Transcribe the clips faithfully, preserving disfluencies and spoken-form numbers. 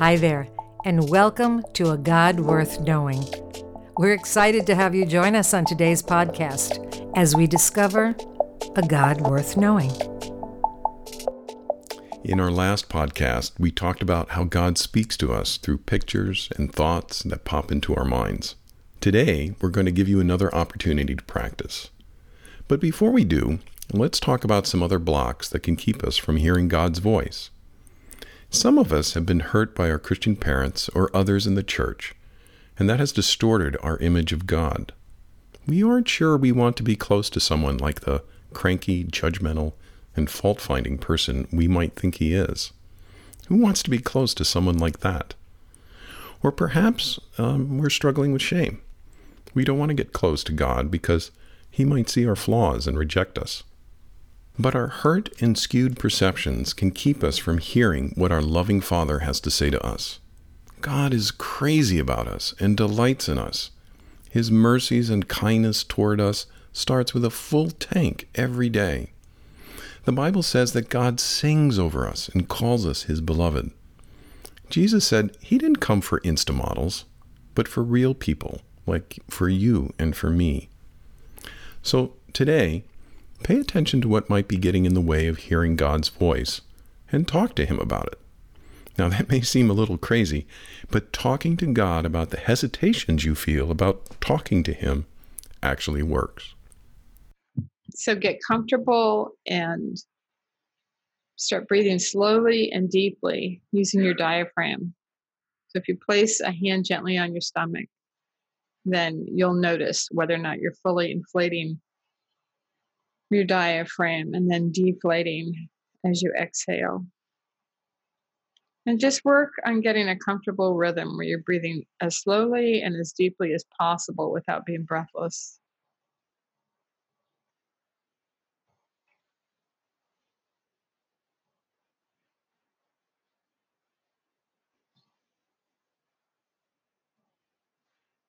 Hi there, and welcome to A God Worth Knowing. We're excited to have you join us on today's podcast as we discover A God Worth Knowing. In our last podcast, we talked about how God speaks to us through pictures and thoughts that pop into our minds. Today, we're going to give you another opportunity to practice. But before we do, let's talk about some other blocks that can keep us from hearing God's voice. Some of us have been hurt by our Christian parents or others in the church, and that has distorted our image of God. We aren't sure we want to be close to someone like the cranky, judgmental, and fault-finding person we might think he is. Who wants to be close to someone like that? Or perhaps um, we're struggling with shame. We don't want to get close to God because he might see our flaws and reject us. But our hurt and skewed perceptions can keep us from hearing what our loving Father has to say to us. God is crazy about us and delights in us. His mercies and kindness toward us starts with a full tank every day. The Bible says that God sings over us and calls us his beloved. Jesus said he didn't come for Insta models, but for real people, like for you and for me. So today, pay attention to what might be getting in the way of hearing God's voice, and talk to him about it. Now that may seem a little crazy, but talking to God about the hesitations you feel about talking to him actually works. So get comfortable and start breathing slowly and deeply using your diaphragm. So if you place a hand gently on your stomach, then you'll notice whether or not you're fully inflating your diaphragm and then deflating as you exhale. And just work on getting a comfortable rhythm where you're breathing as slowly and as deeply as possible without being breathless.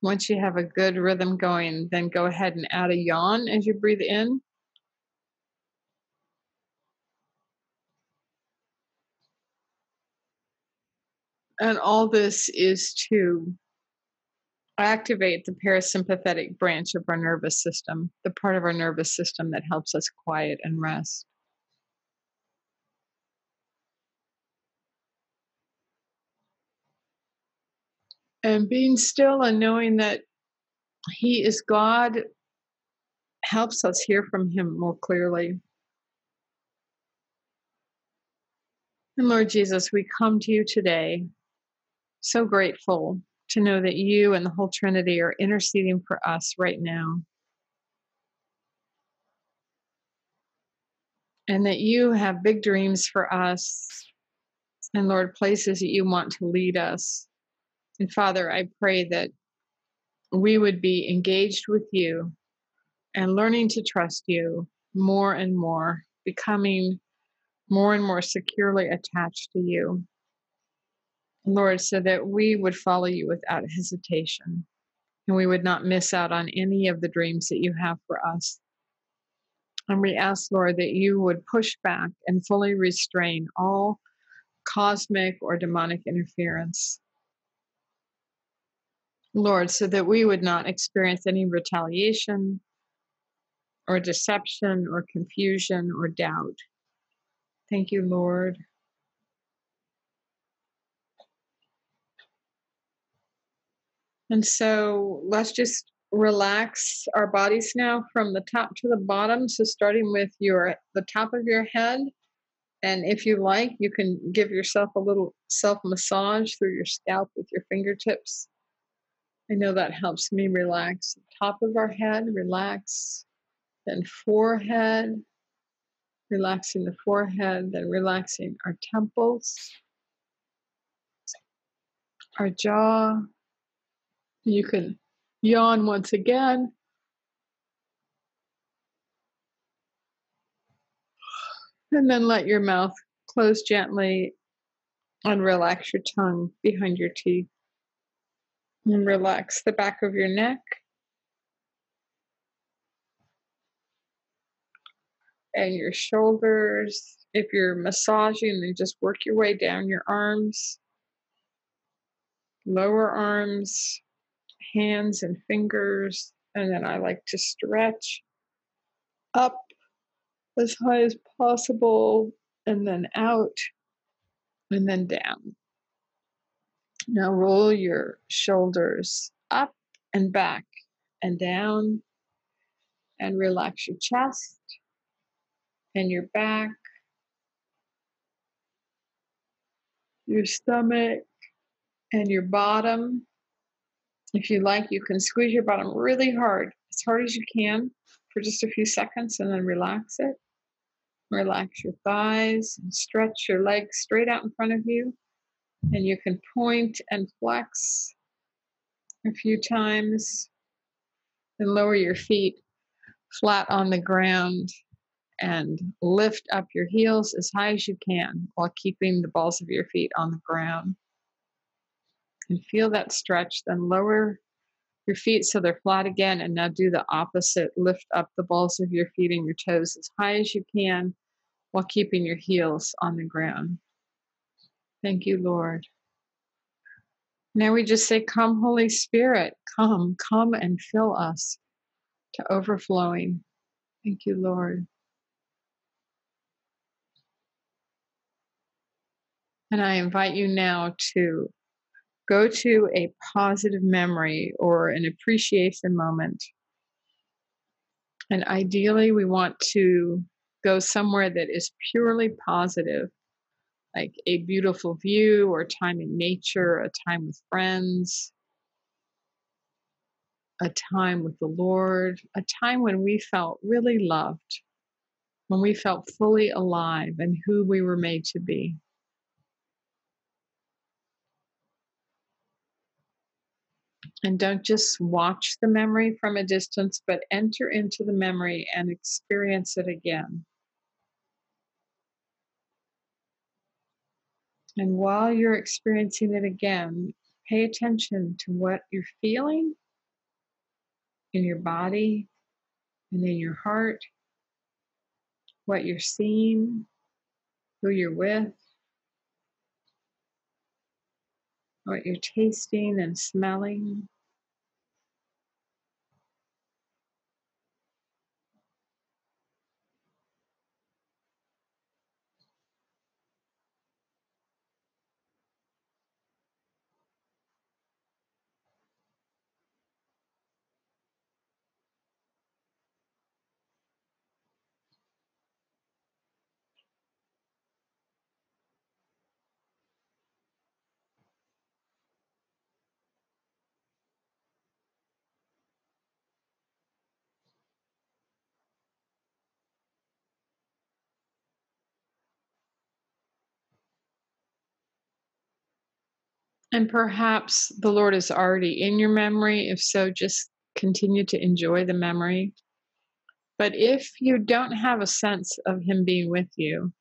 Once you have a good rhythm going, then go ahead and add a yawn as you breathe in. And all this is to activate the parasympathetic branch of our nervous system, the part of our nervous system that helps us quiet and rest. And being still and knowing that he is God helps us hear from him more clearly. And Lord Jesus, we come to you today so grateful to know that you and the whole Trinity are interceding for us right now. And that you have big dreams for us and, Lord, places that you want to lead us. And Father, I pray that we would be engaged with you and learning to trust you more and more, becoming more and more securely attached to you, Lord, so that we would follow you without hesitation and we would not miss out on any of the dreams that you have for us. And we ask, Lord, that you would push back and fully restrain all cosmic or demonic interference, Lord, so that we would not experience any retaliation or deception or confusion or doubt. Thank you, Lord. And so let's just relax our bodies now from the top to the bottom. So starting with your the top of your head. And if you like, you can give yourself a little self-massage through your scalp with your fingertips. I know that helps me relax. Top of our head, relax. Then forehead, relaxing the forehead. Then relaxing our temples, our jaw. You can yawn once again. And then let your mouth close gently and relax your tongue behind your teeth. And relax the back of your neck. And your shoulders. If you're massaging, then just work your way down your arms. lower arms, hands and fingers, and then I like to stretch up as high as possible, and then out, and then down. Now roll your shoulders up and back and down, and relax your chest and your back, your stomach, and your bottom. If you like, you can squeeze your bottom really hard, as hard as you can, for just a few seconds, and then relax it. Relax your thighs and stretch your legs straight out in front of you. And you can point and flex a few times, and lower your feet flat on the ground and lift up your heels as high as you can while keeping the balls of your feet on the ground. And feel that stretch, then lower your feet so they're flat again, and now do the opposite. Lift up the balls of your feet and your toes as high as you can while keeping your heels on the ground. Thank you, Lord. Now we just say, come, Holy Spirit, come, come and fill us to overflowing. Thank you, Lord. And I invite you now to go to a positive memory or an appreciation moment. And ideally, we want to go somewhere that is purely positive, like a beautiful view or time in nature, a time with friends, a time with the Lord, a time when we felt really loved, when we felt fully alive and who we were made to be. And don't just watch the memory from a distance, but enter into the memory and experience it again. And while you're experiencing it again, pay attention to what you're feeling in your body and in your heart, what you're seeing, who you're with, what you're tasting and smelling. And perhaps the Lord is already in your memory. If so, just continue to enjoy the memory. But if you don't have a sense of Him being with you,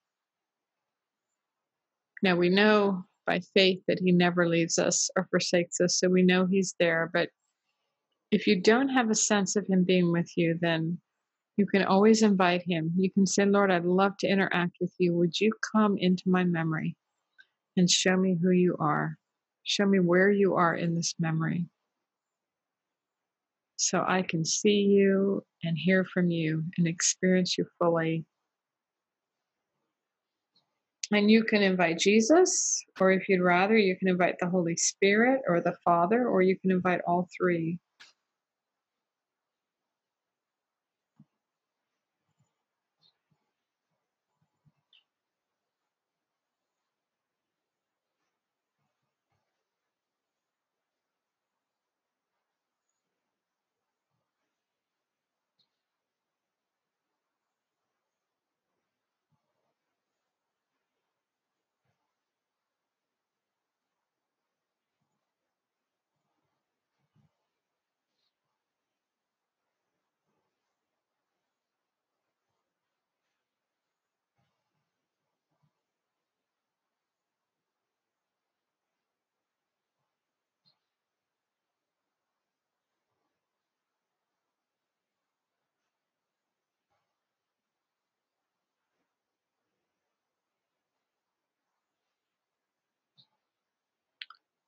now we know by faith that He never leaves us or forsakes us, so we know He's there. But if you don't have a sense of Him being with you, then you can always invite Him. You can say, Lord, I'd love to interact with you. Would you come into my memory and show me who you are? Show me where you are in this memory so I can see you and hear from you and experience you fully. And you can invite Jesus, or if you'd rather, you can invite the Holy Spirit or the Father, or you can invite all three.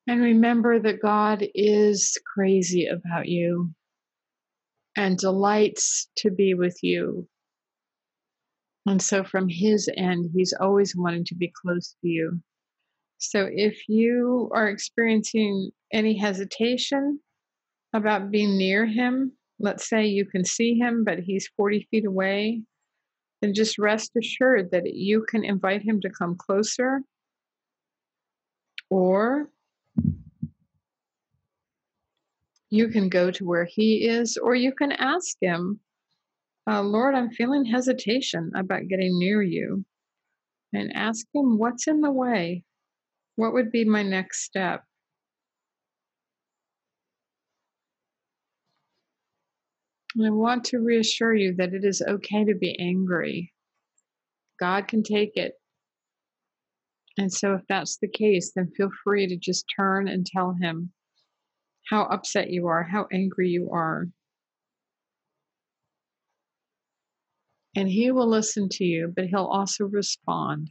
And remember that God is crazy about you and delights to be with you. And so from his end, he's always wanting to be close to you. So if you are experiencing any hesitation about being near him, let's say you can see him, but he's forty feet away, then just rest assured that you can invite him to come closer, or you can go to where he is, or you can ask him, Uh, Lord, I'm feeling hesitation about getting near you, and ask him what's in the way. What would be my next step? And I want to reassure you that it is okay to be angry. God can take it. And so if that's the case, then feel free to just turn and tell him how upset you are, how angry you are. And he will listen to you, but he'll also respond.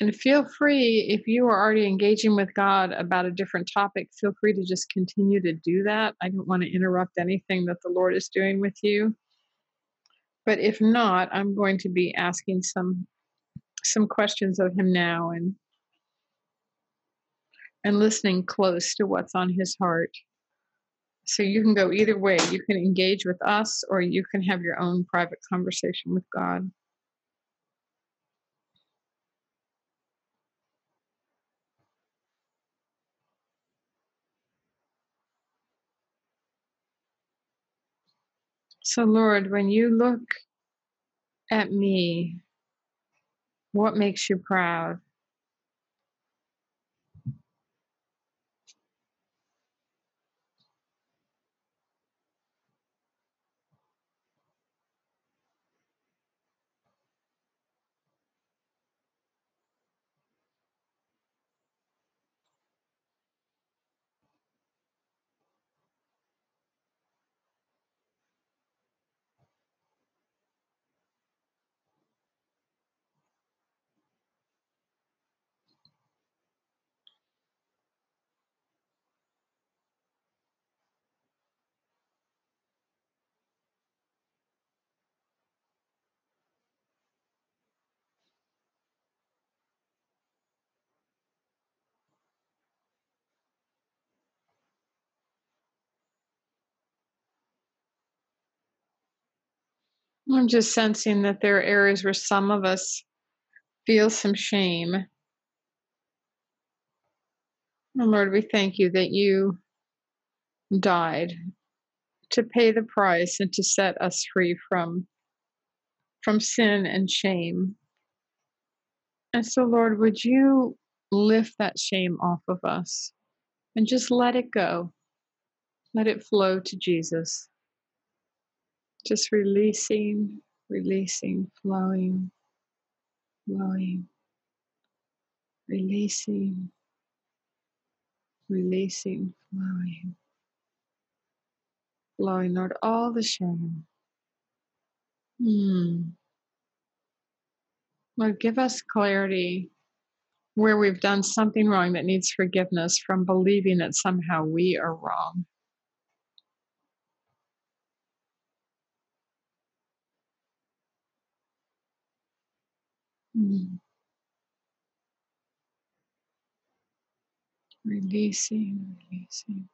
And feel free, if you are already engaging with God about a different topic, feel free to just continue to do that. I don't want to interrupt anything that the Lord is doing with you. But if not, I'm going to be asking some some questions of him now and and listening close to what's on his heart. So you can go either way. You can engage with us, or you can have your own private conversation with God. So, Lord, when you look at me, what makes you proud? I'm just sensing that there are areas where some of us feel some shame. And Lord, we thank you that you died to pay the price and to set us free from, from sin and shame. And so, Lord, would you lift that shame off of us and just let it go. Let it flow to Jesus. Just releasing, releasing, flowing, flowing, releasing, releasing, flowing, flowing, Lord, all the shame. Hmm. Lord, give us clarity where we've done something wrong that needs forgiveness from believing that somehow we are wrong. Mm. Releasing, releasing.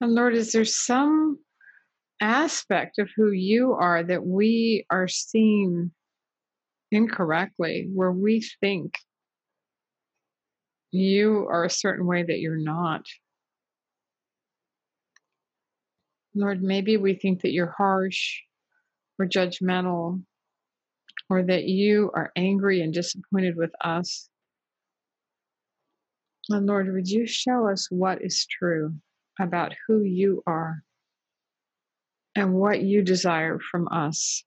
And Lord, is there some aspect of who you are that we are seeing incorrectly, where we think you are a certain way that you're not? Lord, maybe we think that you're harsh or judgmental, or that you are angry and disappointed with us. And Lord, would you show us what is true about who you are and what you desire from us?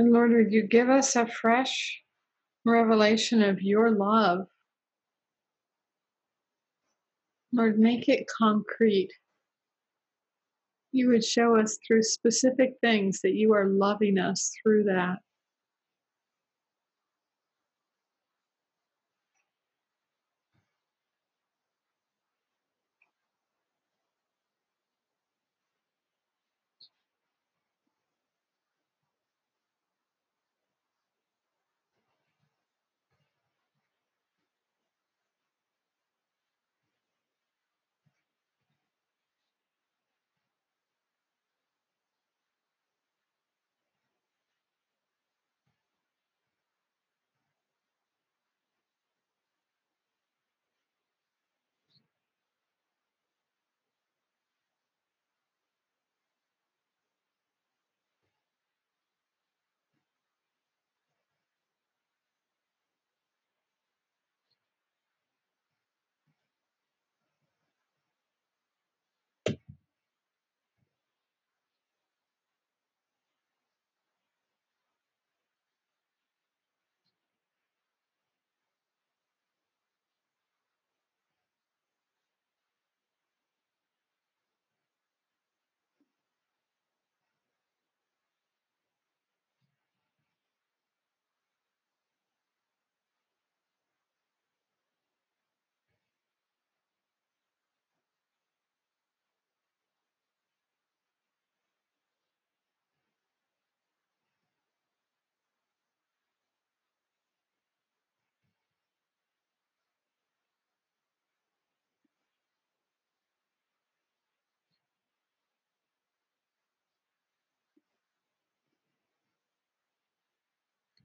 And Lord, would you give us a fresh revelation of your love? Lord, make it concrete. You would show us through specific things that you are loving us through that.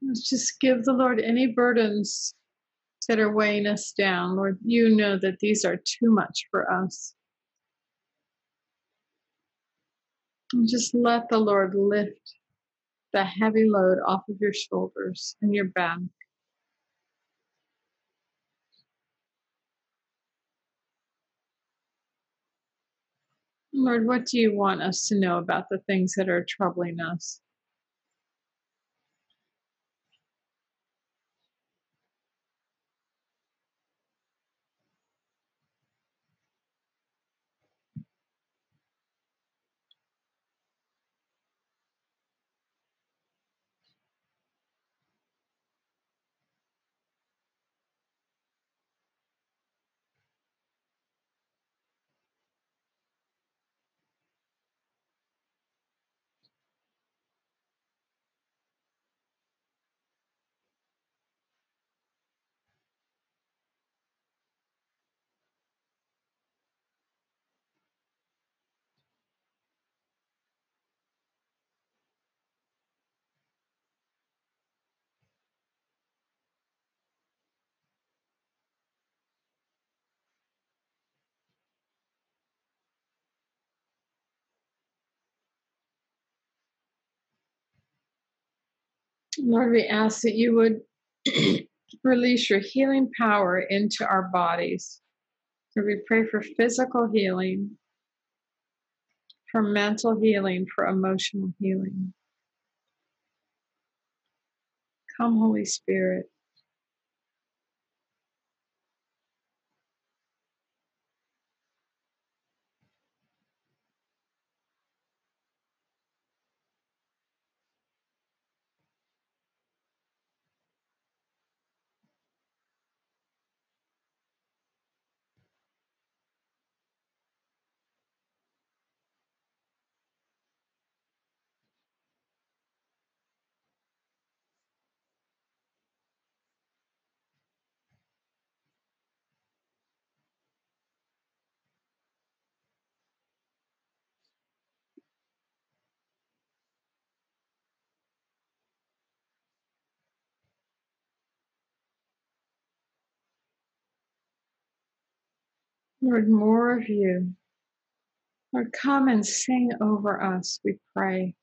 Let's just give the Lord any burdens that are weighing us down. Lord, you know that these are too much for us. And just let the Lord lift the heavy load off of your shoulders and your back. Lord, what do you want us to know about the things that are troubling us? Lord, we ask that you would release your healing power into our bodies. Lord, we pray for physical healing, for mental healing, for emotional healing. Come, Holy Spirit. Lord, more of you. Lord, come and sing over us, we pray.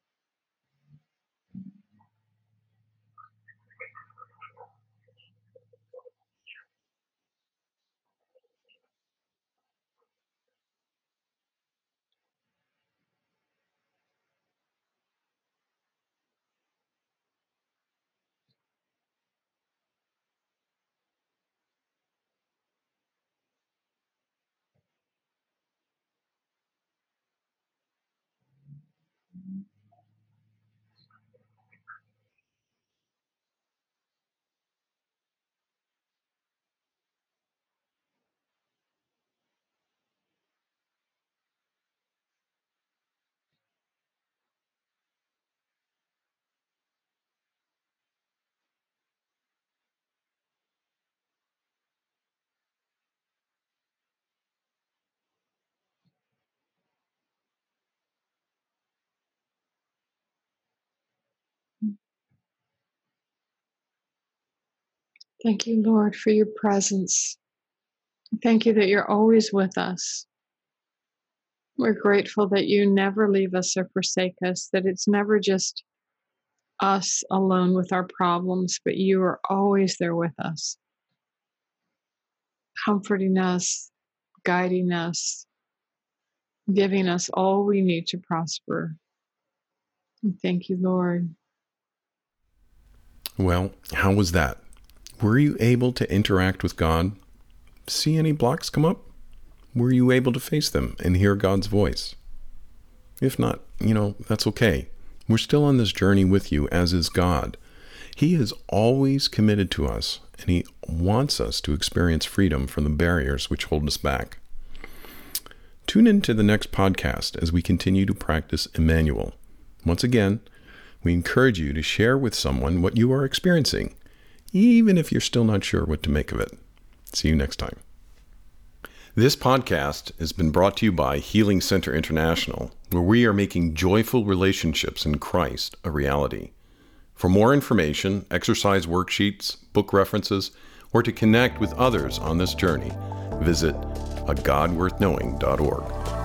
Thank you, Lord, for your presence. Thank you that you're always with us. We're grateful that you never leave us or forsake us, that it's never just us alone with our problems, but you are always there with us, comforting us, guiding us, giving us all we need to prosper. And thank you, Lord. Well, how was that? Were you able to interact with God? See any blocks come up? Were you able to face them and hear God's voice? If not, you know, that's okay. We're still on this journey with you, as is God. He is always committed to us, and he wants us to experience freedom from the barriers which hold us back. Tune in to the next podcast as we continue to practice Emmanuel. Once again, we encourage you to share with someone what you are experiencing, even if you're still not sure what to make of it. See you next time. This podcast has been brought to you by Healing Center International, where we are making joyful relationships in Christ a reality. For more information, exercise worksheets, book references, or to connect with others on this journey, visit a god worth knowing dot org.